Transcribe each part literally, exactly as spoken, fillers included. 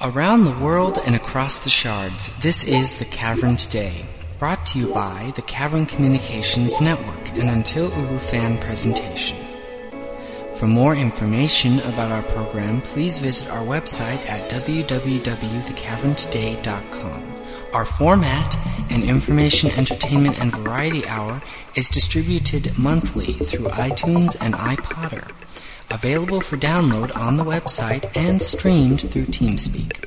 Around the world and across the shards, this is The Cavern Today, brought to you by the Cavern Communications Network, an Until Uru fan presentation. For more information about our program, please visit our website at w w w dot the cavern today dot com. Our format, an information, entertainment, and variety hour, is distributed monthly through iTunes and iPodder. Available for download on the website and streamed through TeamSpeak.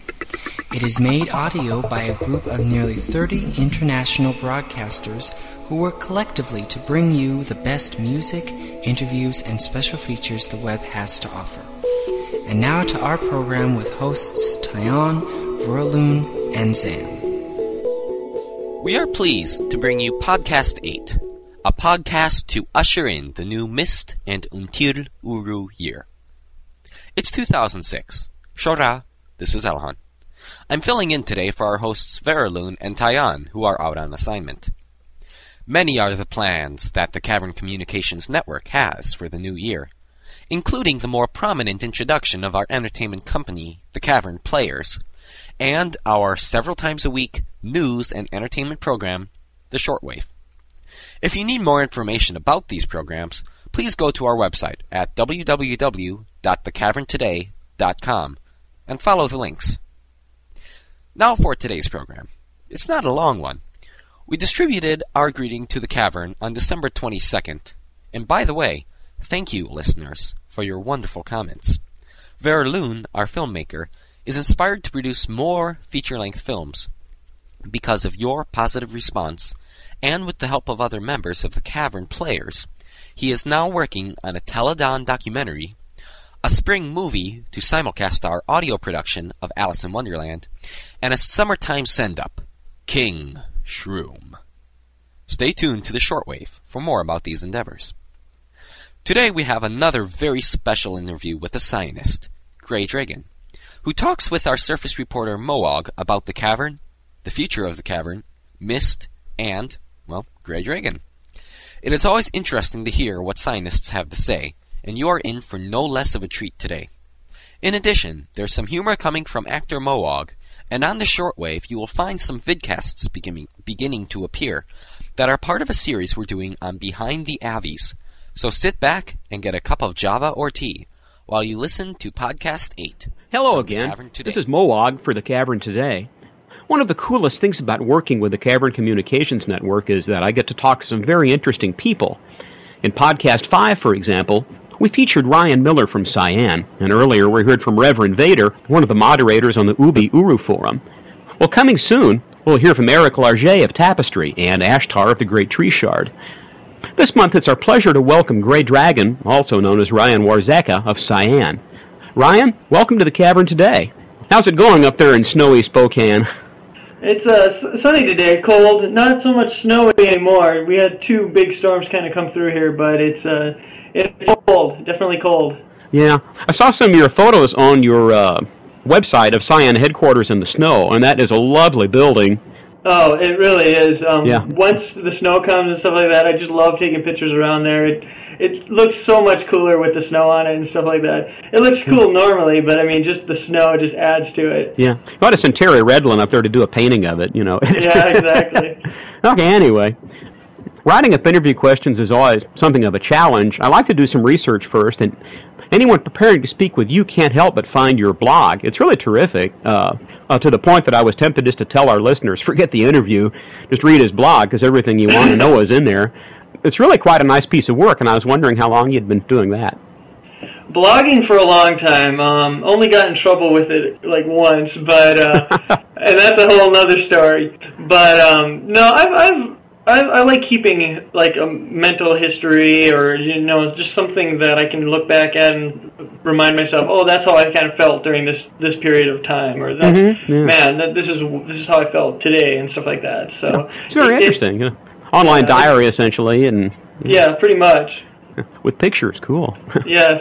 It is made audio by a group of nearly thirty international broadcasters who work collectively to bring you the best music, interviews, and special features the web has to offer. And now to our program with hosts Tyon, Verlun, and Zam. We are pleased to bring you Podcast eight. A podcast to usher in the new Myst and Until Uru year. It's two thousand six. Shora, this is Elhan. I'm filling in today for our hosts Verlun and Tyon, who are out on assignment. Many are the plans that the Cavern Communications Network has for the new year, including the more prominent introduction of our entertainment company, the Cavern Players, and our several times a week news and entertainment program, the Shortwave. If you need more information about these programs, please go to our website at w w w dot the cavern today dot com and follow the links. Now for today's program. It's not a long one. We distributed our greeting to the Cavern on December twenty-second. And by the way, thank you, listeners, for your wonderful comments. Verlun, our filmmaker, is inspired to produce more feature-length films because of your positive response, and with the help of other members of the Cavern Players, he is now working on a Teladon documentary, a spring movie to simulcast our audio production of Alice in Wonderland, and a summertime send-up, King Shroom. Stay tuned to the Shortwave for more about these endeavors. Today we have another very special interview with a Cyanist, GreyDragon, who talks with our surface reporter Mowog about the Cavern, the future of the Cavern, Myst, and, well, GreyDragon. It is always interesting to hear what Cyanists have to say, and you are in for no less of a treat today. In addition, there's some humor coming from actor Mowog, and on the Shortwave you will find some vidcasts beginning, beginning to appear that are part of a series we're doing on Behind the Avvies. So sit back and get a cup of Java or tea while you listen to Podcast eight. Hello again. This is Mowog for The Cavern Today. One of the coolest things about working with the Cavern Communications Network is that I get to talk to some very interesting people. In Podcast five, for example, we featured Ryan Miller from Cyan, and earlier we heard from Reverend Vader, one of the moderators on the Ubi Uru Forum. Well, coming soon, we'll hear from Eric Lerger of Tapestry and Ashtar of the Great Tree Shard. This month, it's our pleasure to welcome GreyDragon, also known as Ryan Warzeka of Cyan. Ryan, welcome to the Cavern Today. How's it going up there in snowy Spokane? It's uh, sunny today, cold, not so much snowy anymore. We had two big storms kind of come through here, but it's uh, it's cold, definitely cold. Yeah, I saw some of your photos on your uh, website of Cyan Headquarters in the snow, and that is a lovely building. Oh, it really is. Um, yeah. Once the snow comes and stuff like that, I just love taking pictures around there. It it looks so much cooler with the snow on it and stuff like that. It looks cool normally, but I mean, just the snow just adds to it. Yeah. You ought to send Terry Redlin up there to do a painting of it, you know. Yeah, exactly. Okay, anyway. Writing up interview questions is always something of a challenge. I like to do some research first, and anyone preparing to speak with you can't help but find your blog. It's really terrific, uh, uh, to the point that I was tempted just to tell our listeners, forget the interview, just read his blog, because everything you want to know is in there. It's really quite a nice piece of work, and I was wondering how long you'd been doing that. Blogging for a long time. Um, only got in trouble with it like once, but uh, and that's a whole other story. But um, no, I've, I've I, I like keeping like a mental history, or you know, just something that I can look back at and remind myself, oh, that's how I kind of felt during this, this period of time, or that, mm-hmm, yeah. man, that, this is this is how I felt today, and stuff like that. So yeah, it's very it, interesting. It, Online yeah, diary, essentially, and yeah, know, pretty much with pictures. Cool. Yes.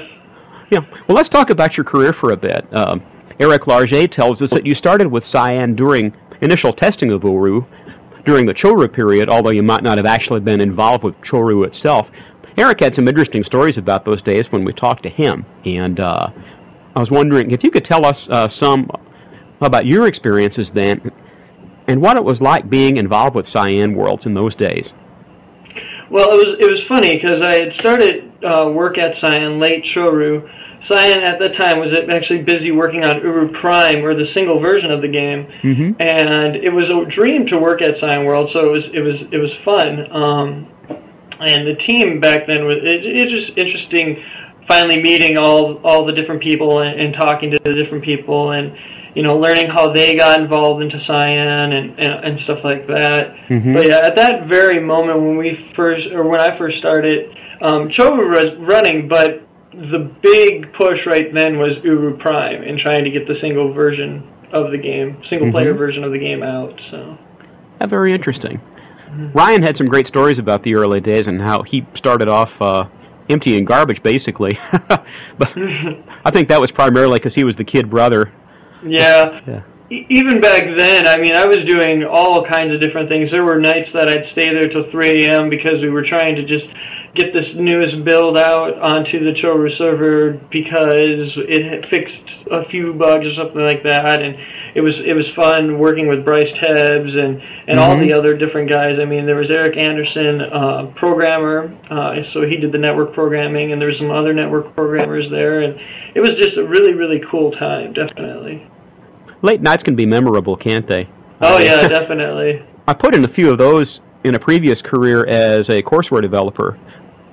Yeah. Well, let's talk about your career for a bit. Um, Eric Lerger tells us that you started with Cyan during initial testing of Uru. During the Choru period, although you might not have actually been involved with Choru itself. Eric had some interesting stories about those days when we talked to him, and uh, I was wondering if you could tell us uh, some about your experiences then and what it was like being involved with Cyan Worlds in those days. Well, it was, it was funny because I had started uh, work at Cyan late Choru. Cyan at that time was actually busy working on Uru Prime, or the single version of the game, mm-hmm. and it was a dream to work at Cyan World, so it was it was it was fun. Um, and the team back then was it, it just interesting. Finally meeting all all the different people and, and talking to the different people, and you know learning how they got involved into Cyan and and, and stuff like that. Mm-hmm. But yeah, at that very moment when we first or when I first started, um, Choru was running, but the big push right then was Uru Prime and trying to get the single version of the game, single-player mm-hmm. version of the game out. So, that's very interesting. Mm-hmm. Ryan had some great stories about the early days and how he started off uh, emptying garbage, basically. But I think that was primarily because he was the kid brother. Yeah. yeah. E- even back then, I mean, I was doing all kinds of different things. There were nights that I'd stay there till three a.m. because we were trying to just get this newest build out onto the Choru server because it had fixed a few bugs or something like that, and it was it was fun working with Bryce Tebbs and, and mm-hmm. all the other different guys. I mean, there was Eric Anderson, uh, programmer, uh, so he did the network programming, and there were some other network programmers there, and it was just a really, really cool time, definitely. Late nights can be memorable, can't they? Oh, yeah, definitely. I put in a few of those in a previous career as a courseware developer.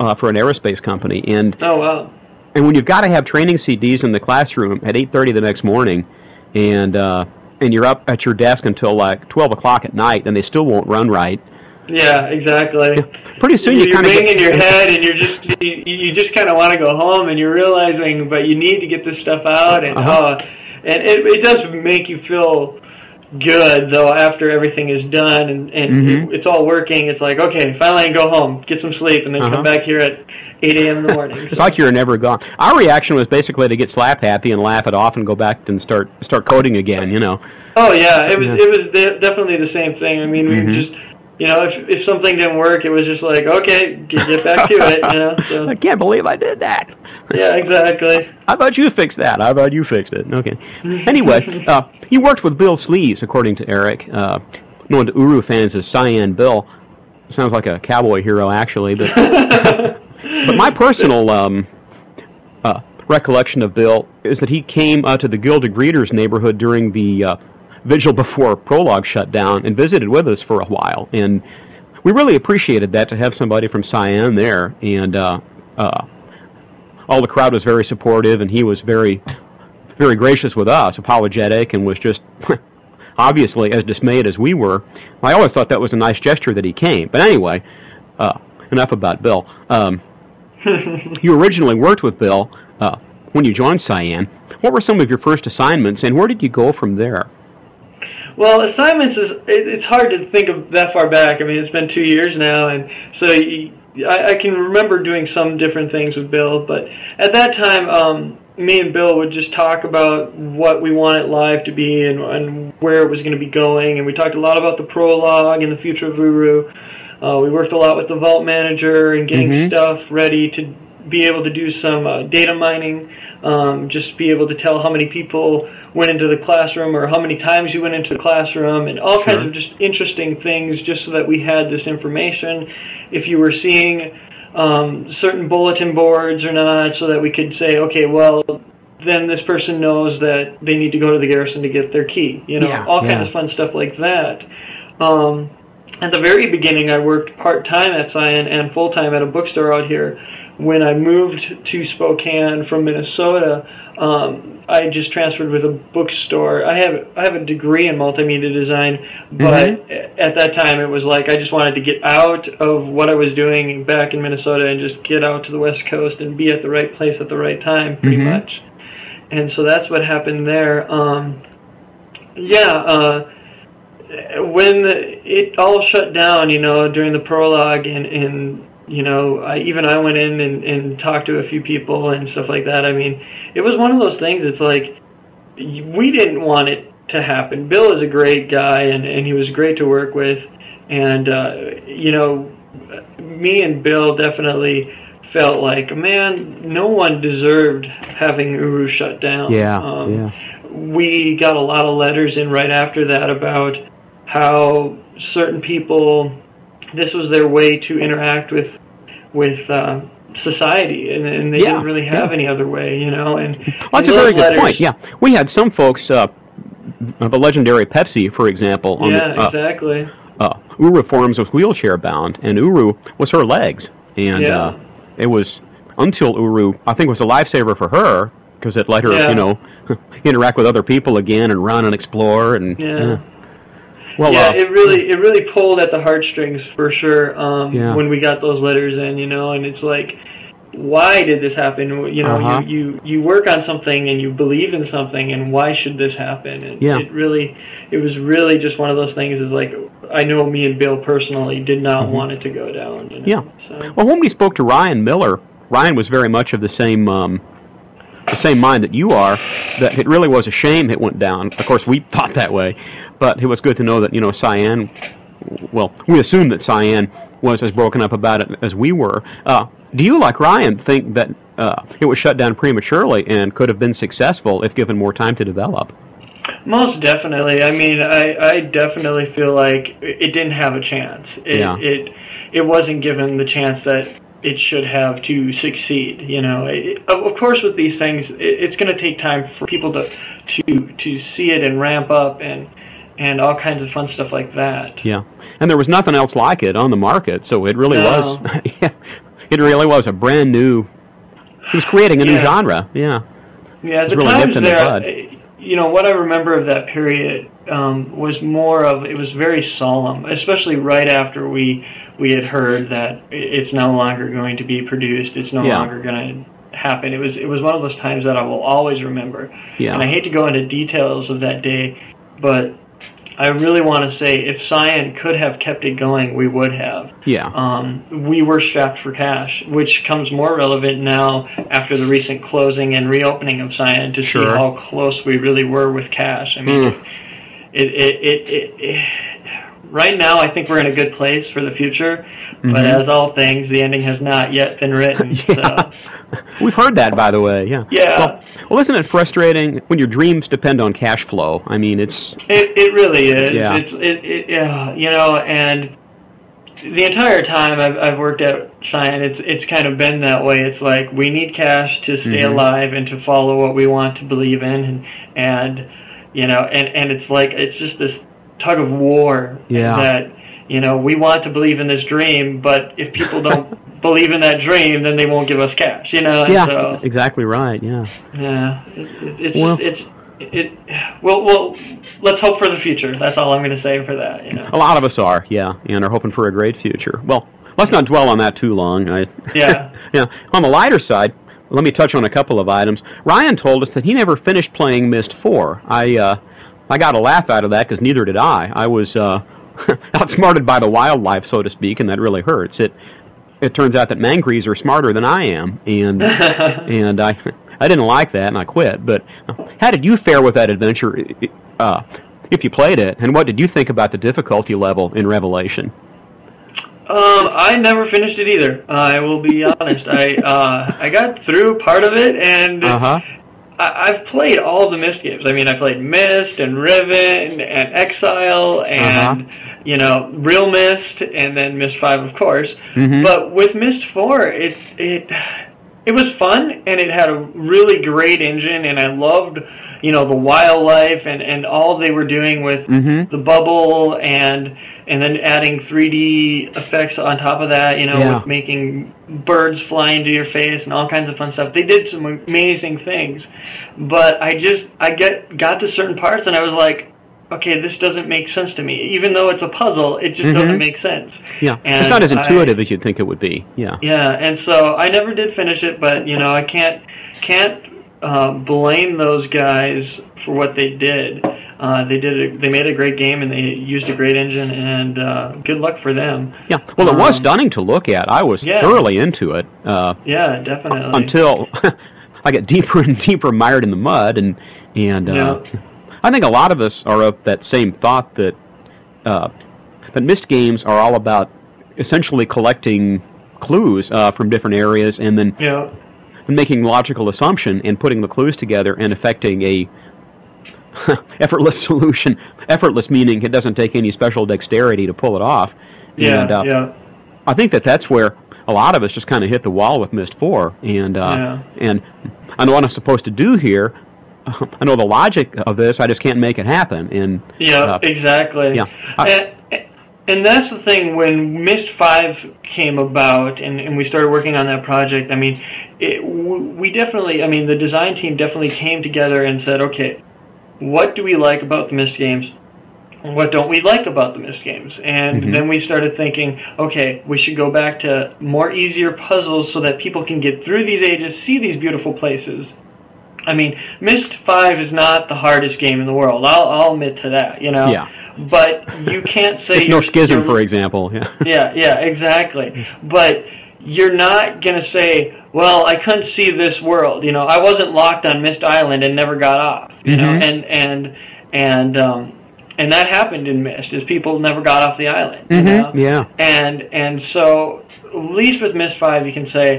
Uh, for an aerospace company, and oh, wow. and when you've got to have training C Ds in the classroom at eight thirty the next morning, and uh, and you're up at your desk until like twelve o'clock at night, and they still won't run right. Yeah, exactly. Yeah. Pretty soon you, you kind of get in your head, and you're just you, you just kind of want to go home, and you're realizing, but you need to get this stuff out, and uh-huh. uh, and it, it does make you feel good though after everything is done and, and mm-hmm. it, it's all working. It's like, okay, finally I can go home, get some sleep, and then uh-huh. come back here at eight a.m. in the morning. It's so. Like you're never gone. Our reaction was basically to get slap happy and laugh it off and go back and start start coding again, you know. Oh yeah, it was yeah. it was de- definitely the same thing. I mean, we mm-hmm. just you know if if something didn't work, it was just like, okay, get, get back to it. You know. So. I can't believe I did that. Yeah, exactly. How about you fix that? How about you fix it? Okay. Anyway, uh, he worked with Bill Sleaze, according to Eric, uh, known to Uru fans as Cyan Bill. Sounds like a cowboy hero, actually. But, but my personal um, uh, recollection of Bill is that he came uh, to the Guild of Greeters neighborhood during the uh, vigil before Prologue shut down and visited with us for a while. And we really appreciated that, to have somebody from Cyan there. And... Uh, uh, all the crowd was very supportive, and he was very, very gracious with us, apologetic, and was just obviously as dismayed as we were. I always thought that was a nice gesture that he came. But anyway, uh, enough about Bill. Um, you originally worked with Bill uh, when you joined Cyan. What were some of your first assignments, and where did you go from there? Well, assignments, is it, it's hard to think of that far back. I mean, it's been two years now, and so you... I, I can remember doing some different things with Bill, but at that time, um, me and Bill would just talk about what we wanted live to be and, and where it was going to be going, and we talked a lot about the prologue and the future of Uru. Uh, we worked a lot with the Vault Manager and getting mm-hmm. stuff ready to be able to do some uh, data mining, um, just be able to tell how many people went into the classroom or how many times you went into the classroom, and all kinds sure. of just interesting things, just so that we had this information. If you were seeing um, certain bulletin boards or not, so that we could say, okay, well, then this person knows that they need to go to the garrison to get their key. You know, yeah, all yeah. kinds of fun stuff like that. Um, at the very beginning, I worked part-time at Cyan and full-time at a bookstore out here. When I moved to Spokane from Minnesota, um, I just transferred with a bookstore. I have I have a degree in multimedia design, but mm-hmm. at that time it was like I just wanted to get out of what I was doing back in Minnesota and just get out to the West Coast and be at the right place at the right time, pretty mm-hmm. much. And so that's what happened there. Um, yeah, uh, when the, it all shut down, you know, during the prologue and and. You know, I, even I went in and, and talked to a few people and stuff like that. I mean, it was one of those things. It's like we didn't want it to happen. Bill is a great guy, and, and he was great to work with. And, uh, you know, me and Bill definitely felt like, man, no one deserved having Uru shut down. Yeah, um, yeah. We got a lot of letters in right after that about how certain people, this was their way to interact with with uh, society, and, and they yeah, didn't really have yeah. any other way, you know. And, well, that's and a very letters, good point, yeah. We had some folks, uh, the legendary Pepsi, for example. On yeah, the, uh, exactly. Uh, Uru Forums was wheelchair-bound, and Uru was her legs. And yeah. uh, it was Until Uru, I think, was a lifesaver for her, because it let her, yeah. you know, interact with other people again and run and explore. And yeah, uh, well, yeah, uh, it really it really pulled at the heartstrings for sure um, yeah. when we got those letters in, you know. And it's like, why did this happen? You know, uh-huh. you, you you work on something and you believe in something, and why should this happen? And yeah. it really, it was really just one of those things. Is like, I know me and Bill personally did not mm-hmm. want it to go down. You know? Yeah. So. Well, when we spoke to Ryan Miller, Ryan was very much of the same um, the same mind that you are. That it really was a shame it went down. Of course, we thought that way, but it was good to know that you know Cyan. Well, we assumed that Cyan was as broken up about it as we were. Uh, Do you, like Ryan, think that uh, it was shut down prematurely and could have been successful if given more time to develop? Most definitely. I mean, I, I definitely feel like it didn't have a chance. It, yeah. it it wasn't given the chance that it should have to succeed. You know, it, of course, with these things, it, it's going to take time for people to to to see it and ramp up and and all kinds of fun stuff like that. Yeah, and there was nothing else like it on the market, so it really no. was. yeah. It really was a brand new. He was creating a new yeah. genre. Yeah. Yeah. At the really times there, the you know, what I remember of that period um, was more of it was very solemn, especially right after we we had heard that it's no longer going to be produced. It's no yeah. longer going to happen. It was it was one of those times that I will always remember. Yeah. And I hate to go into details of that day, but I really want to say if Cyan could have kept it going, we would have. Yeah. Um, we were strapped for cash, which comes more relevant now after the recent closing and reopening of Cyan to sure. see how close we really were with cash. I mean, mm. it, it, it, it, it, right now I think we're in a good place for the future, mm-hmm. but as all things, the ending has not yet been written. yeah. so. We've heard that, by the way. Yeah. Yeah. Well, Well, isn't it frustrating when your dreams depend on cash flow? I mean, it's... It, it really is. Yeah. It's, it, it, yeah. You know, and the entire time I've, I've worked at Cyan, it's it's kind of been that way. It's like, we need cash to stay mm-hmm. alive and to follow what we want to believe in. And, and you know, and, and it's like, it's just this tug of war yeah. that, you know, we want to believe in this dream, but if people don't... believe in that dream, then they won't give us cash, you know? And yeah, so, exactly right, yeah. Yeah, it, it, it's, well, it's, it, it, well, well, let's hope for the future. That's all I'm going to say for that, you know? A lot of us are, yeah, and are hoping for a great future. Well, let's not dwell on that too long. I, yeah. yeah. On the lighter side, let me touch on a couple of items. Ryan told us that he never finished playing Myst four. I, uh, I got a laugh out of that because neither did I. I was uh, outsmarted by the wildlife, so to speak, and that really hurts. It... It turns out that mangrees are smarter than I am, and and I I didn't like that, and I quit. But how did you fare with that adventure, uh, if you played it, and what did you think about the difficulty level in Revelation? Um, I never finished it either. I will be honest. I uh, I got through part of it, and uh-huh. I, I've played all the Myst games. I mean, I played Myst and Riven and Exile and. Uh-huh. You know, real Myst, and then Myst five, of course. Mm-hmm. But with Myst four, it it it was fun, and it had a really great engine, and I loved, you know, the wildlife and, and all they were doing with mm-hmm. the bubble, and and then adding three D effects on top of that, you know, yeah. with making birds fly into your face and all kinds of fun stuff. They did some amazing things, but I just I get got to certain parts, and I was like, okay, this doesn't make sense to me. Even though it's a puzzle, it just mm-hmm. doesn't make sense. Yeah, and it's not as intuitive I, as you'd think it would be. Yeah. Yeah, and so I never did finish it, but you know, I can't can't uh, blame those guys for what they did. Uh, they did. A, they made a great game, and they used a great engine, and uh, good luck for them. Yeah. Well, it um, was stunning to look at. I was yeah. thoroughly into it. Uh, yeah, definitely. Until I got deeper and deeper mired in the mud, and and. Uh, yeah. I think a lot of us are of that same thought that uh, that Myst games are all about essentially collecting clues uh, from different areas, and then yeah. making logical assumption and putting the clues together and affecting a effortless solution. Effortless meaning it doesn't take any special dexterity to pull it off. Yeah, and, uh, yeah. I think that that's where a lot of us just kind of hit the wall with Myst four, and uh, yeah. and I know what I'm supposed to do here. I know the logic of this. I just can't make it happen. And yeah, uh, exactly. Yeah. I, and, and that's the thing. When Myst five came about, and, and we started working on that project, I mean, it, we definitely, I mean, the design team definitely came together and said, okay, what do we like about the Myst games? What don't we like about the Myst games? And mm-hmm. then we started thinking, okay, we should go back to more easier puzzles so that people can get through these ages, see these beautiful places. I mean, Myst five is not the hardest game in the world. I'll, I'll admit to that, you know. Yeah. But you can't say... no Schism, for example. Yeah, yeah, yeah, exactly. But you're not going to say, well, I couldn't see this world. You know, I wasn't locked on Myst Island and never got off. You mm-hmm. know, and... and, and um, And that happened in Myst, is people never got off the island. Mm-hmm. You know? Yeah. And and so, at least with Myst five, you can say,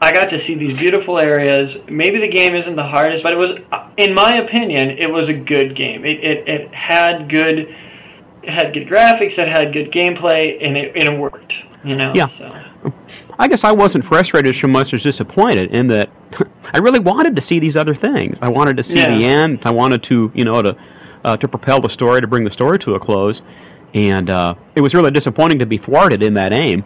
I got to see these beautiful areas. Maybe the game isn't the hardest, but it was, in my opinion, it was a good game. It it, it had good, it had good graphics, it had good gameplay, and it and it worked. You know. Yeah. So. I guess I wasn't frustrated so much as disappointed in that I really wanted to see these other things. I wanted to see yeah. the end. I wanted to, you know, to. Uh, to propel the story, to bring the story to a close, and uh, it was really disappointing to be thwarted in that aim.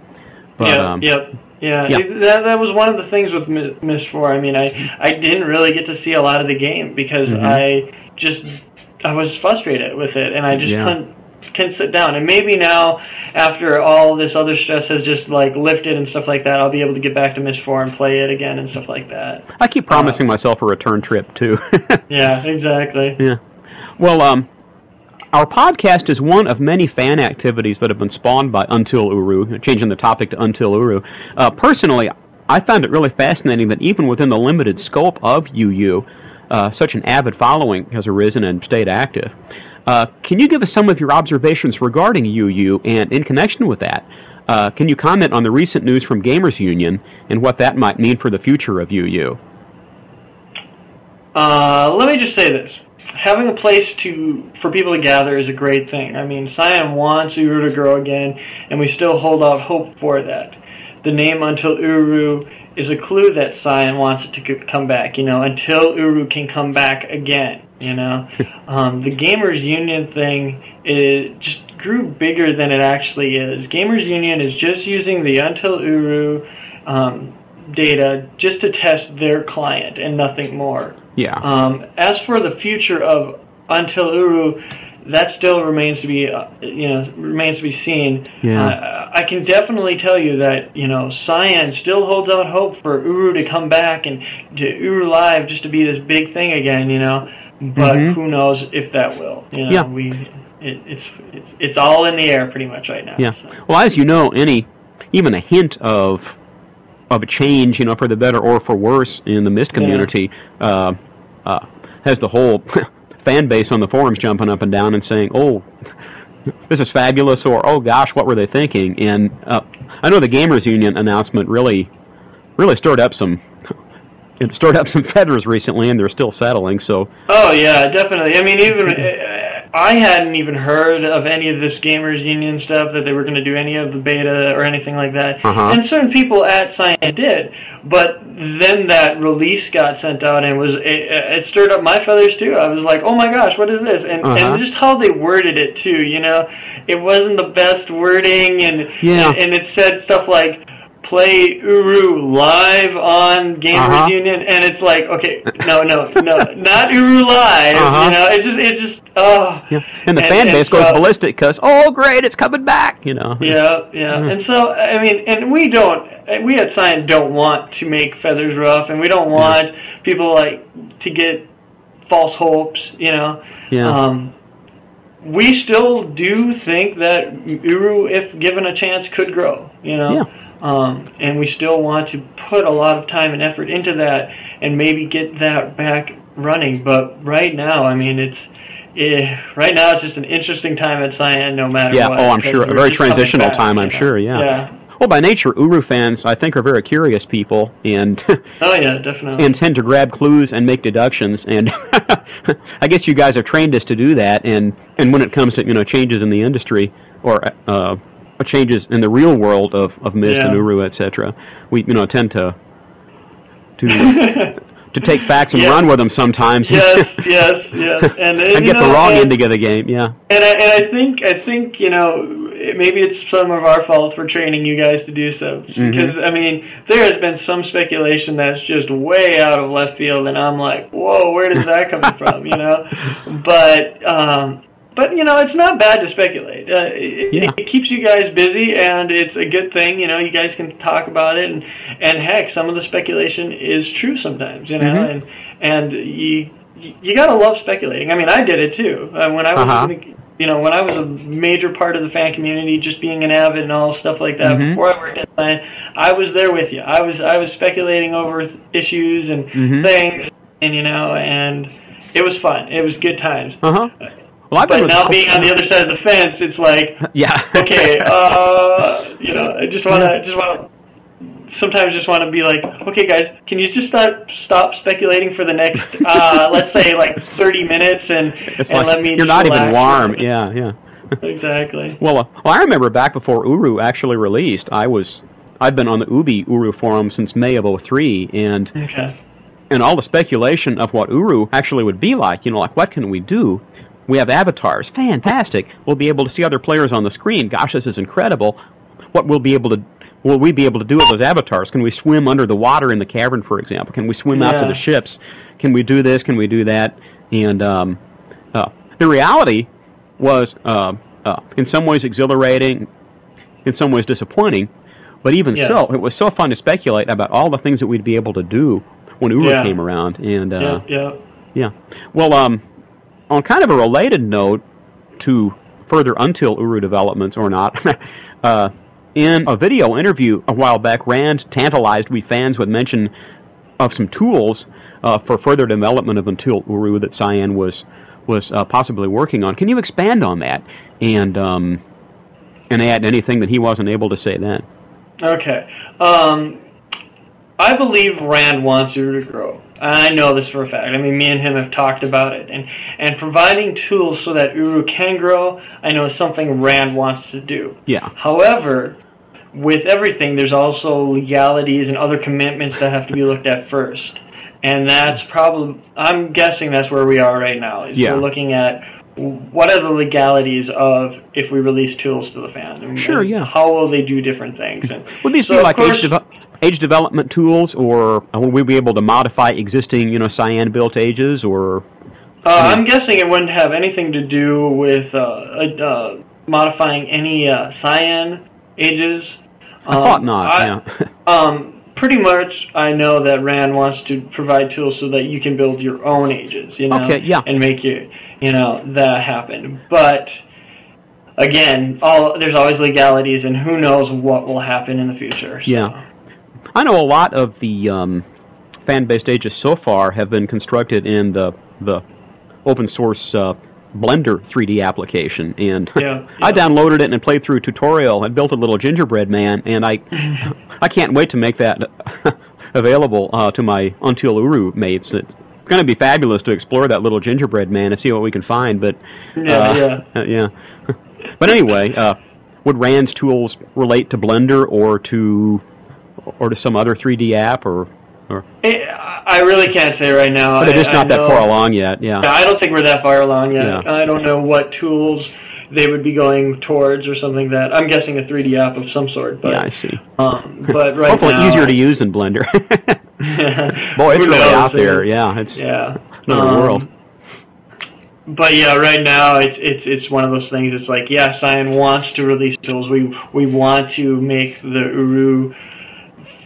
But, yep, um, yep, yeah, yeah, yeah. That, that was one of the things with Myst four. I mean, I, I didn't really get to see a lot of the game because mm-hmm. I just I was frustrated with it, and I just yeah. couldn't, couldn't sit down. And maybe now, after all this other stress has just like lifted and stuff like that, I'll be able to get back to Myst four and play it again and stuff like that. I keep promising uh, myself a return trip too. Yeah, exactly. Yeah. Well, um, our podcast is one of many fan activities that have been spawned by Until Uru, changing the topic to Until Uru. Uh, personally, I found it really fascinating that even within the limited scope of U U, uh, such an avid following has arisen and stayed active. Uh, can you give us some of your observations regarding U U, and in connection with that, uh, can you comment on the recent news from Gamers Union and what that might mean for the future of U U? Uh, let me just say this. Having a place to for people to gather is a great thing. I mean, Cyan wants Uru to grow again, and we still hold out hope for that. The name Until Uru is a clue that Cyan wants it to come back, you know, until Uru can come back again, you know. um, the Gamers Union thing is just grew bigger than it actually is. Gamers Union is just using the Until Uru um, data just to test their client and nothing more. Yeah. Um, as for the future of Until Uru, that still remains to be, uh, you know, remains to be seen. Yeah. Uh, I can definitely tell you that, you know, Cyan still holds out hope for Uru to come back and to Uru Live just to be this big thing again, you know. But mm-hmm. who knows if that will? You know, yeah. We it, it's it's it's all in the air pretty much right now. Yeah. So. Well, as you know, any even a hint of. of a change, you know, for the better or for worse in the Myst community, yeah. uh, uh, has the whole fan base on the forums jumping up and down and saying, oh, this is fabulous, or, oh, gosh, what were they thinking? And uh, I know the Gamers Union announcement really really stirred up some it stirred up some feathers recently, and they're still settling, so... Oh, yeah, definitely. I mean, even... I hadn't even heard of any of this Gamers Union stuff, that they were going to do any of the beta or anything like that. Uh-huh. And certain people at Cyan did, but then that release got sent out, and was it, it stirred up my feathers too. I was like, oh my gosh, what is this? And, uh-huh. and just how they worded it too, you know, it wasn't the best wording, and yeah. and, and it said stuff like, play Uru Live on Gamers uh-huh. Union, and it's like, okay, no, no, no, not Uru Live, uh-huh. you know, it's just, it's just, oh. Yeah. And the and, fan base and goes so, ballistic, because, oh, great, it's coming back, you know. Yeah, yeah, mm. and so, I mean, and we don't, we at Cyan don't want to make feathers rough, and we don't want yeah. people, like, to get false hopes, you know. Yeah. Um, we still do think that Uru, if given a chance, could grow, you know. Yeah. Um, and we still want to put a lot of time and effort into that, and maybe get that back running. But right now, I mean, it's it, right now it's just an interesting time at Cyan, no matter yeah, what. Yeah, oh, I'm sure. A very transitional time, back, I'm you know? sure, yeah. yeah. well, by nature, Uru fans, I think, are very curious people, and oh yeah, definitely, and tend to grab clues and make deductions. And I guess you guys have trained us to do that. And, and when it comes to, you know, changes in the industry or uh, changes in the real world of of Myst yeah. and Uru, et cetera, we you know tend to to. To take facts and yes. run with them sometimes. Yes, yes, yes. And, and, and get know, the wrong and, end of the game, yeah. And I, and I think, I think you know, maybe it's some of our fault for training you guys to do so. Mm-hmm. Because, I mean, there has been some speculation that's just way out of left field, and I'm like, whoa, where does that come from, you know? But, um, but you know, it's not bad to speculate. Uh, it, yeah. it keeps you guys busy, and it's a good thing. You know, you guys can talk about it, and, and heck, some of the speculation is true sometimes. You know, mm-hmm. and and you you gotta love speculating. I mean, I did it too uh, when I was uh-huh. in the, you know when I was a major part of the fan community, just being an avid and all stuff like that. Mm-hmm. Before I worked at Cyan, I was there with you. I was I was speculating over issues and mm-hmm. things, and you know, and it was fun. It was good times. Uh-huh. Well, but now being on the other side of the fence, it's like, yeah. okay, uh, you know, I just want to, just want to, sometimes just want to be like, okay, guys, can you just stop, stop speculating for the next, uh, let's say, like thirty minutes, and, and like, let me. You're not even warm. Yeah, yeah. Exactly. Well, uh, well, I remember back before Uru actually released, I was, I've been on the Ubi Uru Forum since May of oh three, and okay. and all the speculation of what Uru actually would be like, you know, like what can we do? We have avatars. Fantastic. We'll be able to see other players on the screen. Gosh, this is incredible. What we'll be able to, will we be able to do with those avatars? Can we swim under the water in the cavern, for example? Can we swim yeah. out to the ships? Can we do this? Can we do that? And um, uh, the reality was uh, uh, in some ways exhilarating, in some ways disappointing, but even yeah. so, it was so fun to speculate about all the things that we'd be able to do when Uru yeah. came around. And uh, yeah, yeah. yeah. Well, um... on kind of a related note to further Until Uru developments or not, uh, in a video interview a while back, Rand tantalized we fans with mention of some tools uh, for further development of Until Uru that Cyan was was uh, possibly working on. Can you expand on that and um, and add anything that he wasn't able to say then? Okay. Um, I believe Rand wants Uru to grow. I know this for a fact. I mean, me and him have talked about it. And and providing tools so that Uru can grow, I know is something Rand wants to do. Yeah. However, with everything, there's also legalities and other commitments that have to be looked at first. And that's probably, I'm guessing that's where we are right now. Is yeah. We're looking at what are the legalities of if we release tools to the fans. And sure, yeah. How will they do different things? And would these so be like each of age development tools, or will we be able to modify existing, you know, Cyan-built ages, or? Uh, I'm guessing it wouldn't have anything to do with uh, uh, modifying any uh, Cyan ages. Um, I thought not, I, yeah. um, pretty much I know that Rand wants to provide tools so that you can build your own ages, you know, okay, yeah. and make you, you know, that happen. But again, all there's always legalities, and who knows what will happen in the future. So. Yeah. I know a lot of the um, fan-based ages so far have been constructed in the the open-source uh, Blender three D application, and yeah, yeah. I downloaded it and played through a tutorial and built a little gingerbread man, and I I can't wait to make that available uh, to my Until Uru mates. It's going to be fabulous to explore that little gingerbread man and see what we can find. But yeah, uh, yeah. Uh, yeah. But anyway, uh, would Rand's tools relate to Blender or to or to some other three D app, or, or I really can't say right now. But it's not I that know, far along yet. Yeah, I don't think we're that far along yet. Yeah. I don't know what tools they would be going towards or something like that. I'm guessing a three D app of some sort. But, yeah, I see. Um, but right hopefully now, easier to use than Blender. Boy, it's really out there. Yeah, it's yeah. another um, world. But yeah, right now it's it's it's one of those things. It's like yeah, Cyan wants to release tools. We we want to make the Uru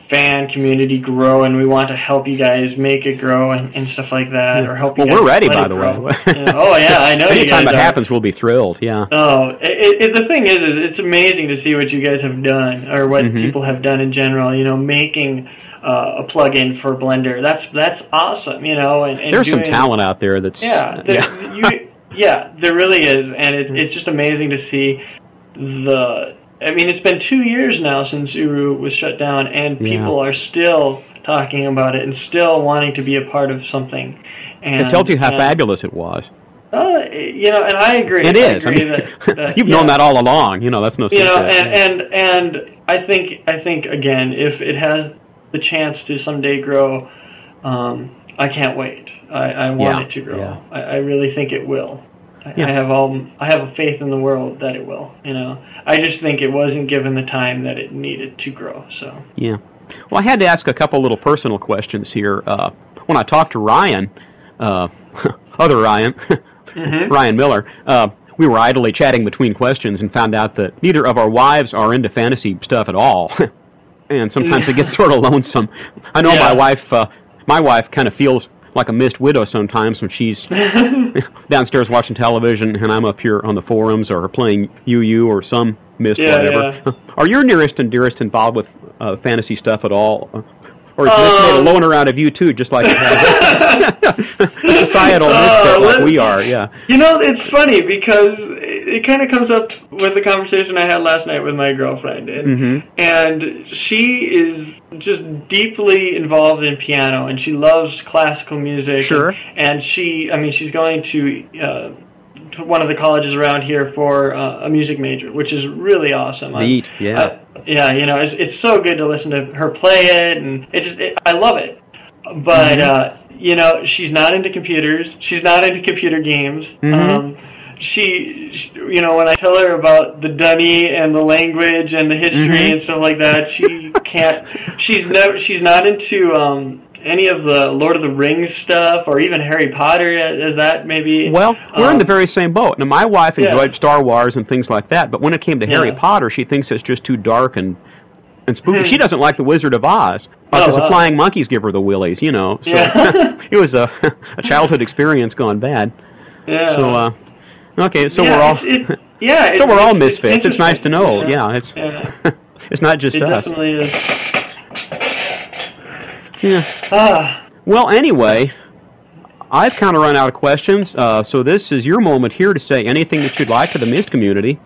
fan community grow, and we want to help you guys make it grow and, and stuff like that, yeah. or help you well, guys we're ready, by the grow. Way. Yeah. Oh, yeah, I know you guys Anytime it are. Happens, we'll be thrilled, yeah. Oh, it, it, the thing is, is, it's amazing to see what you guys have done, or what mm-hmm. people have done in general, you know, making uh, a plug-in for Blender. That's that's awesome, you know. And, and There's doing, some talent out there that's... Yeah, the, yeah. you, yeah there really is, and it, it's just amazing to see the I mean, it's been two years now since Uru was shut down, and yeah. people are still talking about it and still wanting to be a part of something. And, it tells you how uh, fabulous it was. Uh, you know, and I agree. It I is. Agree I mean, that, that, you've yeah. known that all along. You know, that's no secret. You know, and, and and I think I think again, if it has the chance to someday grow, um, I can't wait. I, I want yeah. it to grow. Yeah. I, I really think it will. Yeah. I have all. I have a faith in the world that it will. You know, I just think it wasn't given the time that it needed to grow. So yeah. Well, I had to ask a couple little personal questions here. Uh, when I talked to Ryan, uh, other Ryan, mm-hmm. Ryan Miller, uh, we were idly chatting between questions and found out that neither of our wives are into fantasy stuff at all, and sometimes yeah. it gets sort of lonesome. I know yeah. my wife. Uh, my wife kind of feels like a missed widow sometimes when she's downstairs watching television and I'm up here on the forums or playing U U or some Myst yeah, whatever. Yeah. Are your nearest and dearest involved with uh, fantasy stuff at all? Or is um, Myst made a loner out of you too, just like it has societal uh, Myst like we are? Yeah. You know, it's funny because it kind of comes up with the conversation I had last night with my girlfriend. And, mm-hmm. and she is just deeply involved in piano, and she loves classical music. Sure. And she, I mean, she's going to, uh, to one of the colleges around here for uh, a music major, which is really awesome. Neat, I, yeah. I, yeah, you know, it's, it's so good to listen to her play it, and it just, it, I love it. But, mm-hmm. uh, you know, she's not into computers. She's not into computer games. Mm-hmm. Um, She, you know, when I tell her about the D'ni and the language and the history mm-hmm. and stuff like that, she can't. She's never. She's not into um, any of the Lord of the Rings stuff or even Harry Potter, as that maybe. Well, we're um, in the very same boat. Now, my wife enjoyed yeah. Star Wars and things like that, but when it came to yeah. Harry Potter, she thinks it's just too dark and and spooky. Mm-hmm. She doesn't like the Wizard of Oz. Because oh, wow. the flying monkeys give her the willies, you know. So yeah. it was a a childhood experience gone bad. Yeah. So. Uh, Okay, so yeah, we're all it, it, yeah. so it, we're all misfits. It's, it's nice to know. Yeah, yeah it's yeah. it's not just it us. It definitely is. Yeah. Ah. Well, anyway, I've kind of run out of questions, uh, so this is your moment here to say anything that you'd like to the Myst community.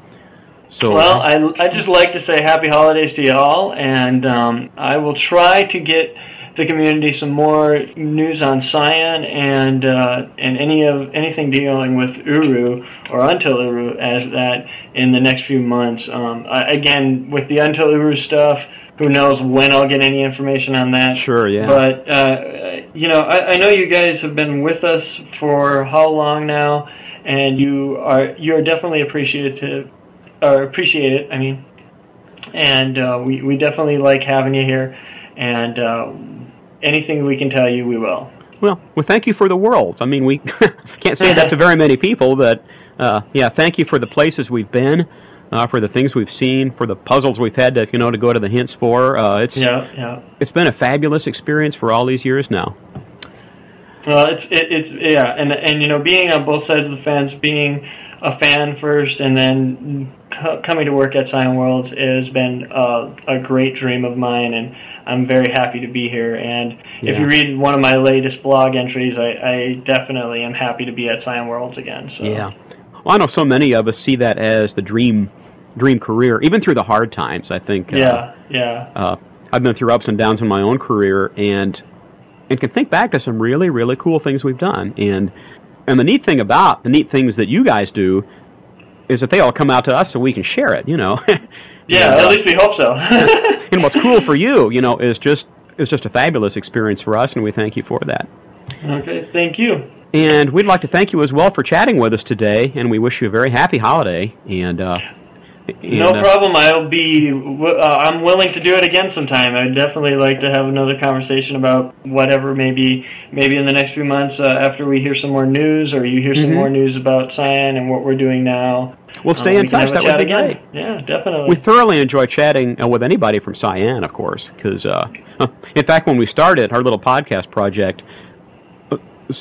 So, well, I I just like to say happy holidays to y'all, and um, I will try to get the community some more news on Cyan and uh, and any of anything dealing with Uru or Until Uru as that in the next few months. Um, I, again, with the Until Uru stuff, who knows when I'll get any information on that. Sure, yeah. But, uh, you know, I, I know you guys have been with us for how long now, and you are you're definitely appreciative, or appreciate it, I mean. And uh, we, we definitely like having you here, and uh, anything we can tell you, we will. Well, well, thank you for the world. I mean, we can't say that to very many people, but, uh, yeah, thank you for the places we've been, uh, for the things we've seen, for the puzzles we've had to, you know, to go to the hints for. Uh, it's, yeah, yeah. It's been a fabulous experience for all these years now. Well, it's, it, it's yeah, and, and, you know, being on both sides of the fence, being a fan first and then co- coming to work at Cyan Worlds has been uh, a great dream of mine, and I'm very happy to be here. And yeah. if you read one of my latest blog entries, I, I definitely am happy to be at Cyan Worlds again. So. Yeah. Well, I know so many of us see that as the dream dream career, even through the hard times, I think. Yeah, uh, yeah. Uh, I've been through ups and downs in my own career, and and can think back to some really, really cool things we've done. And And the neat thing about the neat things that you guys do is that they all come out to us so we can share it, you know. Yeah, and, uh, at least we hope so. And what's cool for you, you know, is just is just a fabulous experience for us, and we thank you for that. Okay, thank you. And we'd like to thank you as well for chatting with us today, and we wish you a very happy holiday. And uh, and, no problem. I'll be. Uh, I'm willing to do it again sometime. I'd definitely like to have another conversation about whatever. Maybe, maybe in the next few months, uh, after we hear some more news, or you hear mm-hmm. some more news about Cyan and what we're doing now. We'll stay um, in we touch. That would be again. Great. Yeah, definitely. We thoroughly enjoy chatting uh, with anybody from Cyan, of course, because uh, in fact, when we started our little podcast project,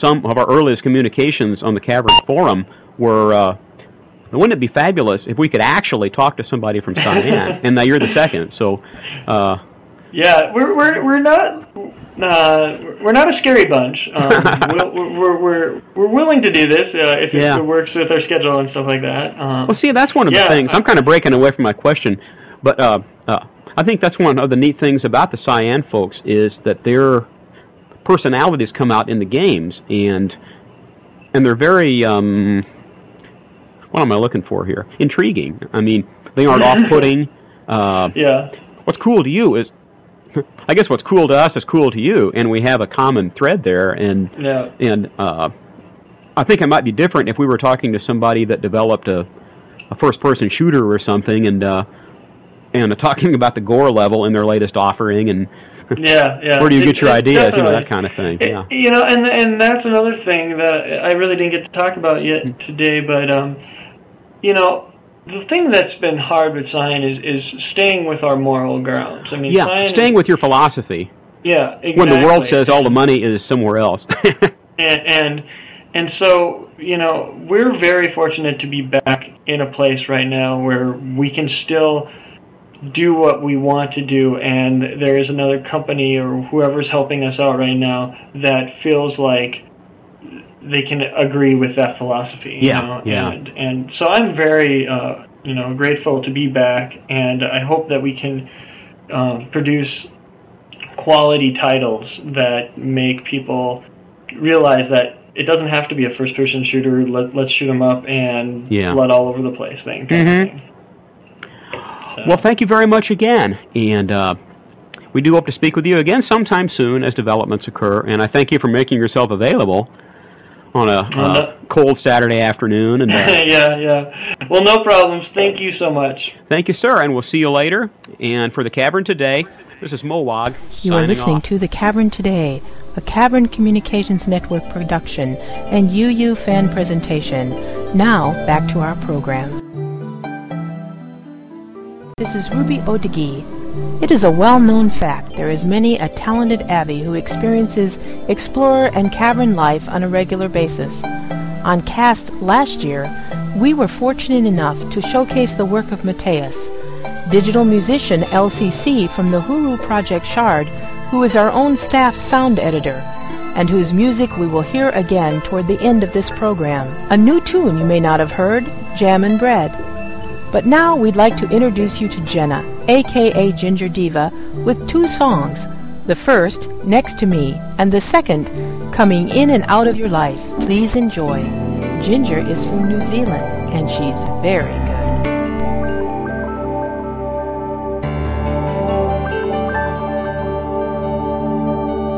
some of our earliest communications on the Cavern Forum were. Uh, Wouldn't it be fabulous if we could actually talk to somebody from Cyan? And now you're the second, so. Uh, yeah, we're we're we're not uh, we're not a scary bunch. Um, we're, we're we're we're willing to do this uh, if yeah. it works with our schedule and stuff like that. Um, well, see, that's one of yeah, the things. I'm kind of breaking away from my question. But uh, uh, I think that's one of the neat things about the Cyan folks is that their personalities come out in the games, and and they're very um, what am I looking for here? Intriguing. I mean, they aren't off-putting. Uh, yeah. What's cool to you is, I guess what's cool to us is cool to you, and we have a common thread there. And yeah. and uh, I think it might be different if we were talking to somebody that developed a, a first-person shooter or something, and uh, and uh, talking about the gore level in their latest offering, and yeah, yeah. where do you it, get your ideas, you know, that kind of thing. It, yeah. You know, and and that's another thing that I really didn't get to talk about yet today, but um, you know. The thing that's been hard with Cyan is, is staying with our moral grounds. I mean, yeah, Cyan staying is, with your philosophy. Yeah, exactly. When the world says all the money is somewhere else. and, and and so, you know, we're very fortunate to be back in a place right now where we can still do what we want to do, and there is another company or whoever's helping us out right now that feels like they can agree with that philosophy. Yeah, you know? yeah. And, and so I'm very, uh, you know, grateful to be back, and I hope that we can um, produce quality titles that make people realize that it doesn't have to be a first-person shooter. Let, let's shoot them up and yeah. blood all over the place thing. Mm-hmm. thing. So. Well, thank you very much again, and. Uh, We do hope to speak with you again sometime soon as developments occur, and I thank you for making yourself available on a well, uh, no. cold Saturday afternoon. And, uh, yeah, yeah. Well, no problems. Thank you so much. Thank you, sir, and we'll see you later. And for The Cavern Today, this is Mowog. You are listening off. to The Cavern Today, a Cavern Communications Network production and U U fan presentation. Now, back to our program. This is Ruby Odegui. It is a well-known fact there is many a talented Avvy who experiences explorer and cavern life on a regular basis. On Cast last year, we were fortunate enough to showcase the work of Mateus, digital musician L C C from the Uru Project Shard, who is our own staff sound editor, and whose music we will hear again toward the end of this program. A new tune you may not have heard, Jam and Bread. But now we'd like to introduce you to Jenna, a k a. Ginger Diva, with two songs, the first, Next to Me, and the second, Coming In and Out of Your Life. Please enjoy. Ginger is from New Zealand, and she's very good.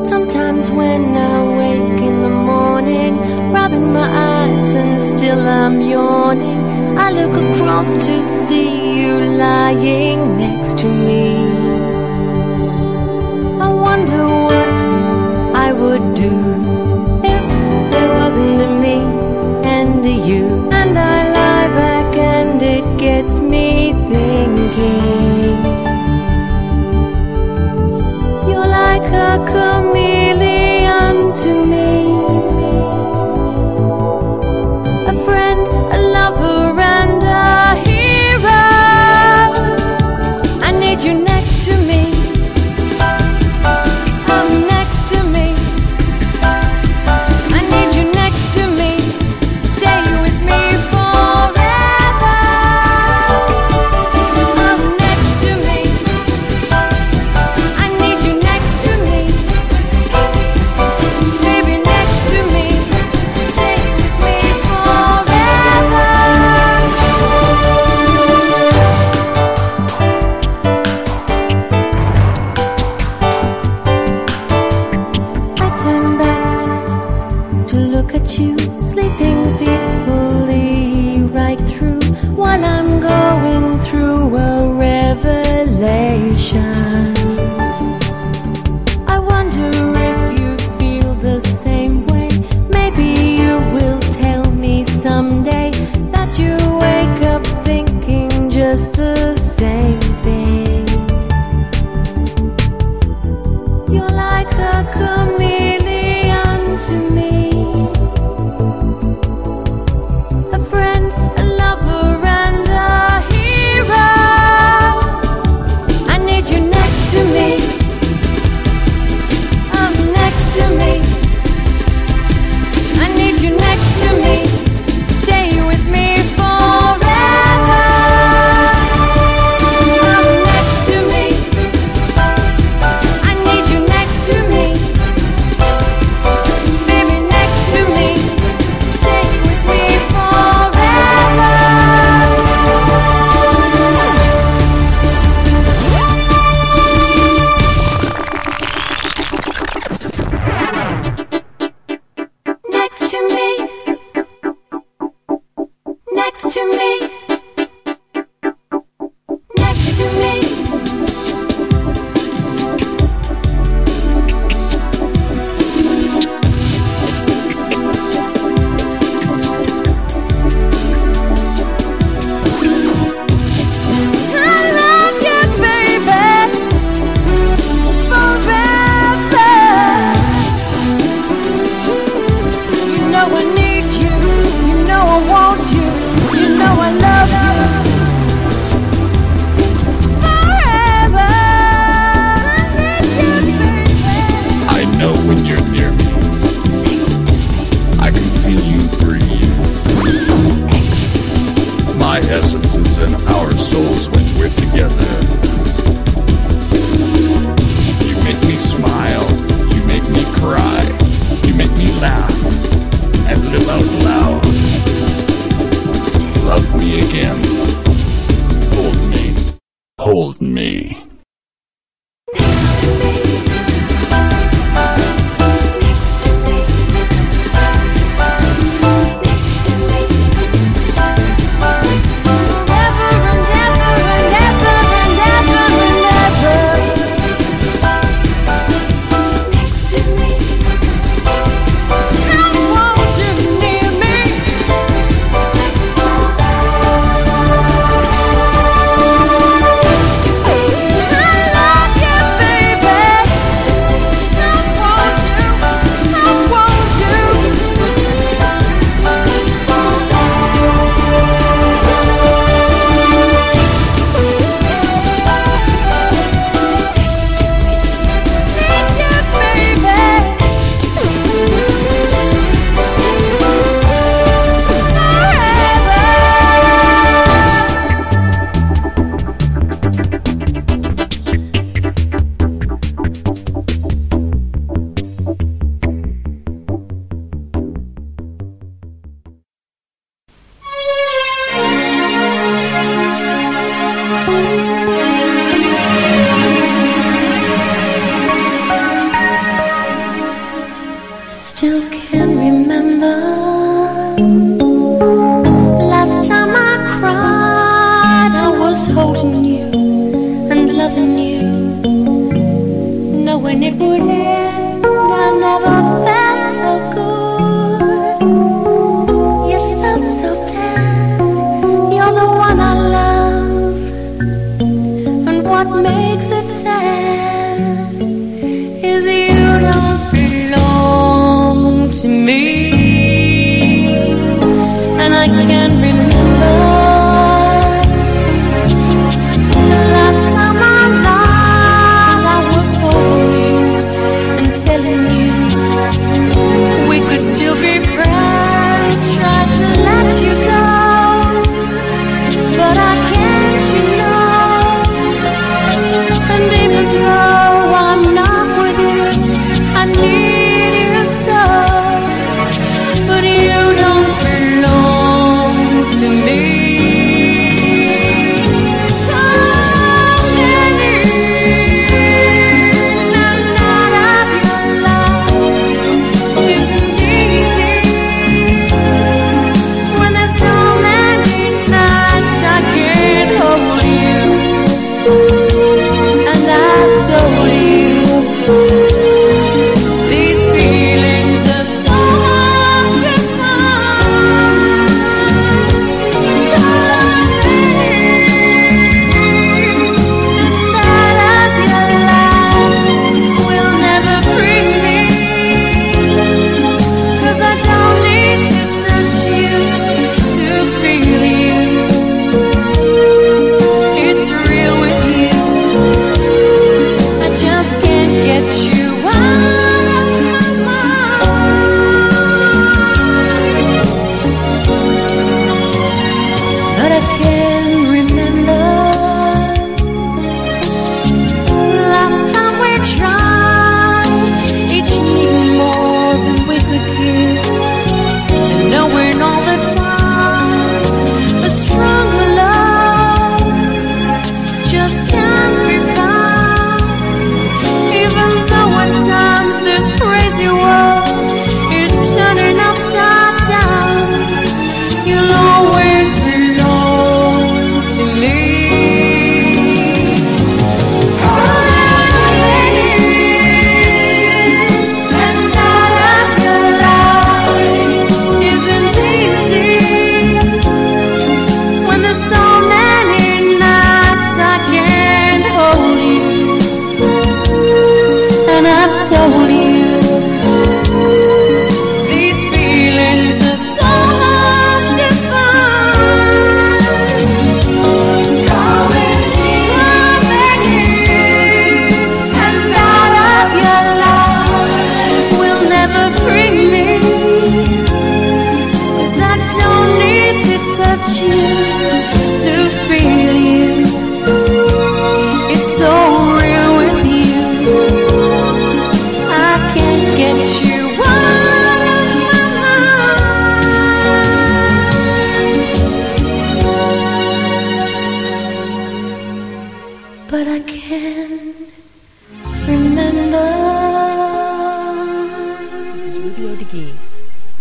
Sometimes when I wake in the morning, rubbing my eyes and still I'm yawning, I look across to see you lying next to me. I wonder what I would do if there wasn't a me and a you. And I lie back and it gets me thinking. You're like a chameleon to me. Next to me, next to me, next to me. I love you, baby, forever. You know I need you, you know I want you, you know I love you. Forever, I need you, baby. I know when you're near me. I can feel you breathe. My essence is in our souls when we're together. You make me smile. You make me cry. You make me laugh and live out loud. Love me again. Hold me. Hold me.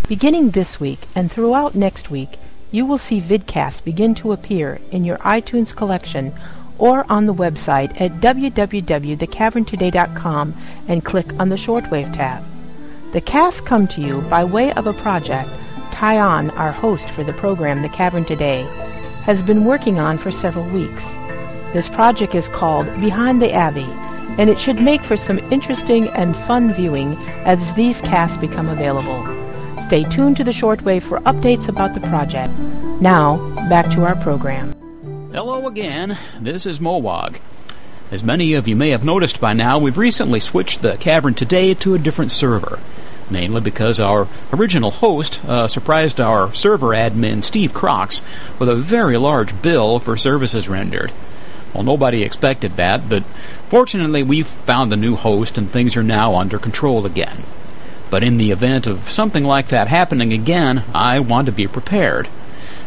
Beginning this week and throughout next week, you will see vidcasts begin to appear in your iTunes collection or on the website at w w w dot the cavern today dot com and click on the Shortwave tab. The casts come to you by way of a project Tyon, our host for the program The Cavern Today, has been working on for several weeks. This project is called Behind the Avvies, and it should make for some interesting and fun viewing as these casts become available. Stay tuned to the Shortwave for updates about the project. Now, back to our program. Hello again, this is Mowog. As many of you may have noticed by now, we've recently switched the Cavern Today to a different server, mainly because our original host uh, surprised our server admin, Steve Crox, with a very large bill for services rendered. Well, nobody expected that, but fortunately we've found the new host and things are now under control again. But in the event of something like that happening again, I want to be prepared.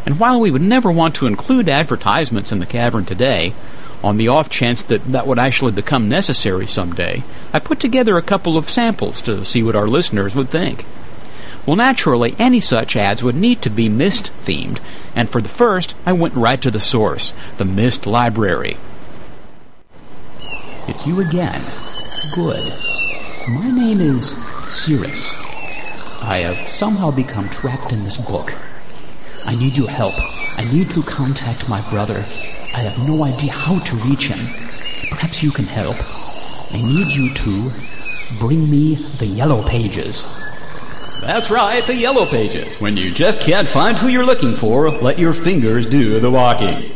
And while we would never want to include advertisements in the Cavern Today, on the off chance that that would actually become necessary someday, I put together a couple of samples to see what our listeners would think. Well, naturally, any such ads would need to be Myst-themed, and for the first, I went right to the source, the Myst library. It's you again. Good. My name is Cirrus. I have somehow become trapped in this book. I need your help. I need to contact my brother. I have no idea how to reach him. Perhaps you can help. I need you to bring me the Yellow Pages. That's right, the Yellow Pages. When you just can't find who you're looking for, let your fingers do the walking.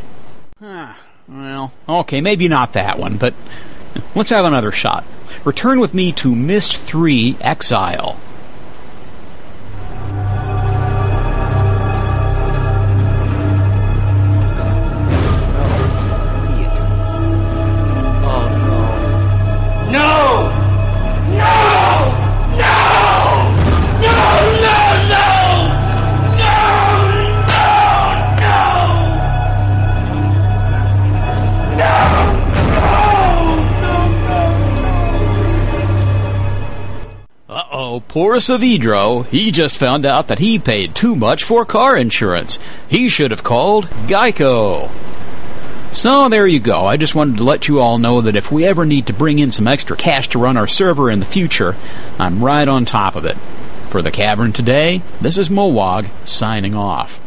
Ah, well, okay, maybe not that one, but let's have another shot. Return with me to Myst three Exile. Poor Savidro, he just found out that he paid too much for car insurance. He should have called Geico. So there you go. I just wanted to let you all know that if we ever need to bring in some extra cash to run our server in the future, I'm right on top of it. For the Cavern Today, this is Mowog signing off.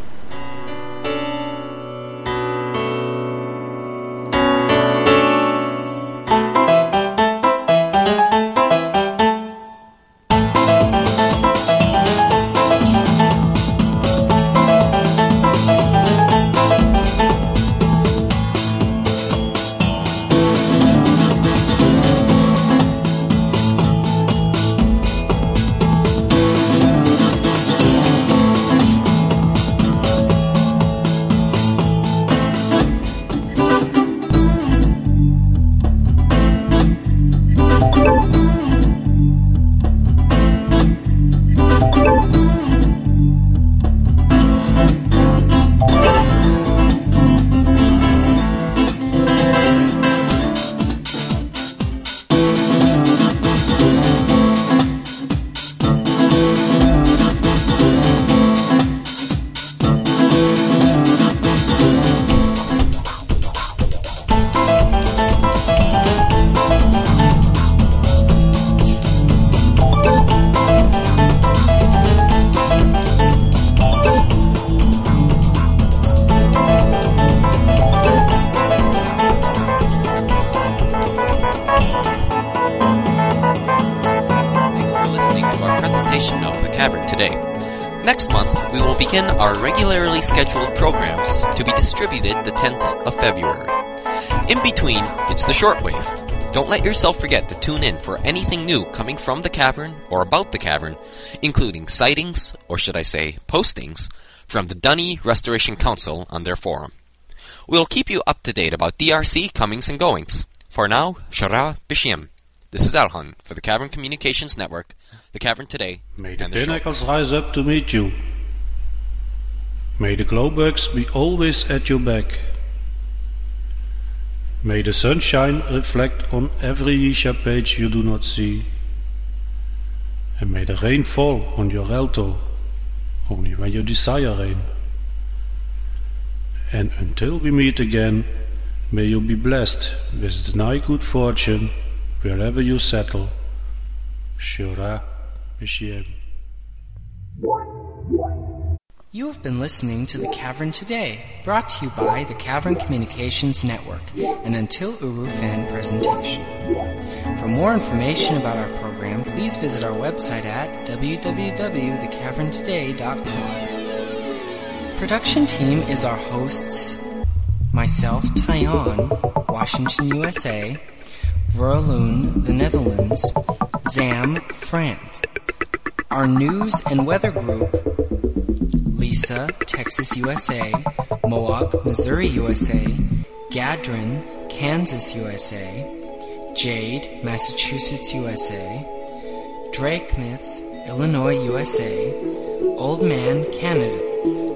Scheduled programs to be distributed the tenth of February. In between, it's the Shortwave. Don't let yourself forget to tune in for anything new coming from the Cavern or about the Cavern, including sightings, or should I say postings, from the D'ni Restoration Council on their forum. We'll keep you up to date about D R C comings and goings. For now, Shara Bishim. This is Elhan for the Cavern Communications Network, the Cavern Today, May the, the pinnacles rise up to meet you. May the glowbugs be always at your back. May the sunshine reflect on every Yisha page you do not see. And may the rain fall on your alto, only when you desire rain. And until we meet again, may you be blessed with D'ni good fortune wherever you settle. Shura B'Shem. You've been listening to The Cavern Today, brought to you by the Cavern Communications Network, an Until Uru fan presentation. For more information about our program, please visit our website at w w w dot the cavern today dot com. Production team is our hosts, myself, Tyon, Washington, U S A, Verlun, the Netherlands, Zam, France. Our news and weather group, Lisa, Texas, U S A, Mowog, Missouri, U S A, Gadrin, Kansas, U S A, Jade, Massachusetts, U S A, Drakemith, Illinois, U S A, Old Man, Canada.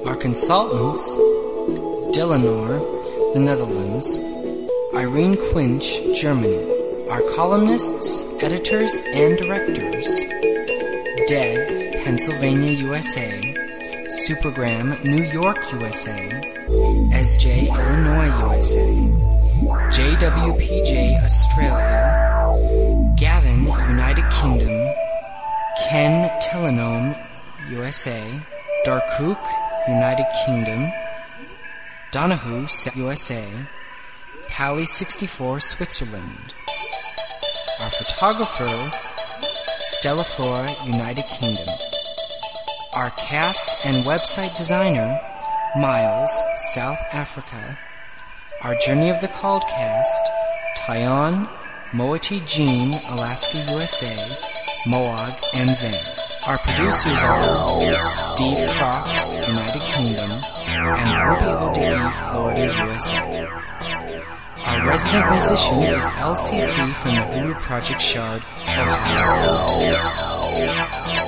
Our consultants, Dillenor, the Netherlands, Irene Quinch, Germany. Our columnists, editors, and directors, Deg, Pennsylvania, U S A, Supergram, New York, U S A, S J, Illinois, U S A, J W P J, Australia, Gavin, United Kingdom, Ken, Telenome, U S A, Darkook, United Kingdom, Donahue, U S A, Pally sixty-four, Switzerland. Our photographer, Stella Flora, United Kingdom. Our cast and website designer, Miles, South Africa. Our Journey of the Called cast, Tyon, Moati Jean, Alaska, U S A, Mowag, and Zam. Our producers are Steve Cox, United Kingdom, and Ruby Odegui, Florida, U S A. Our resident musician is L C C from the Uru Project Shard, Ohio, U S A.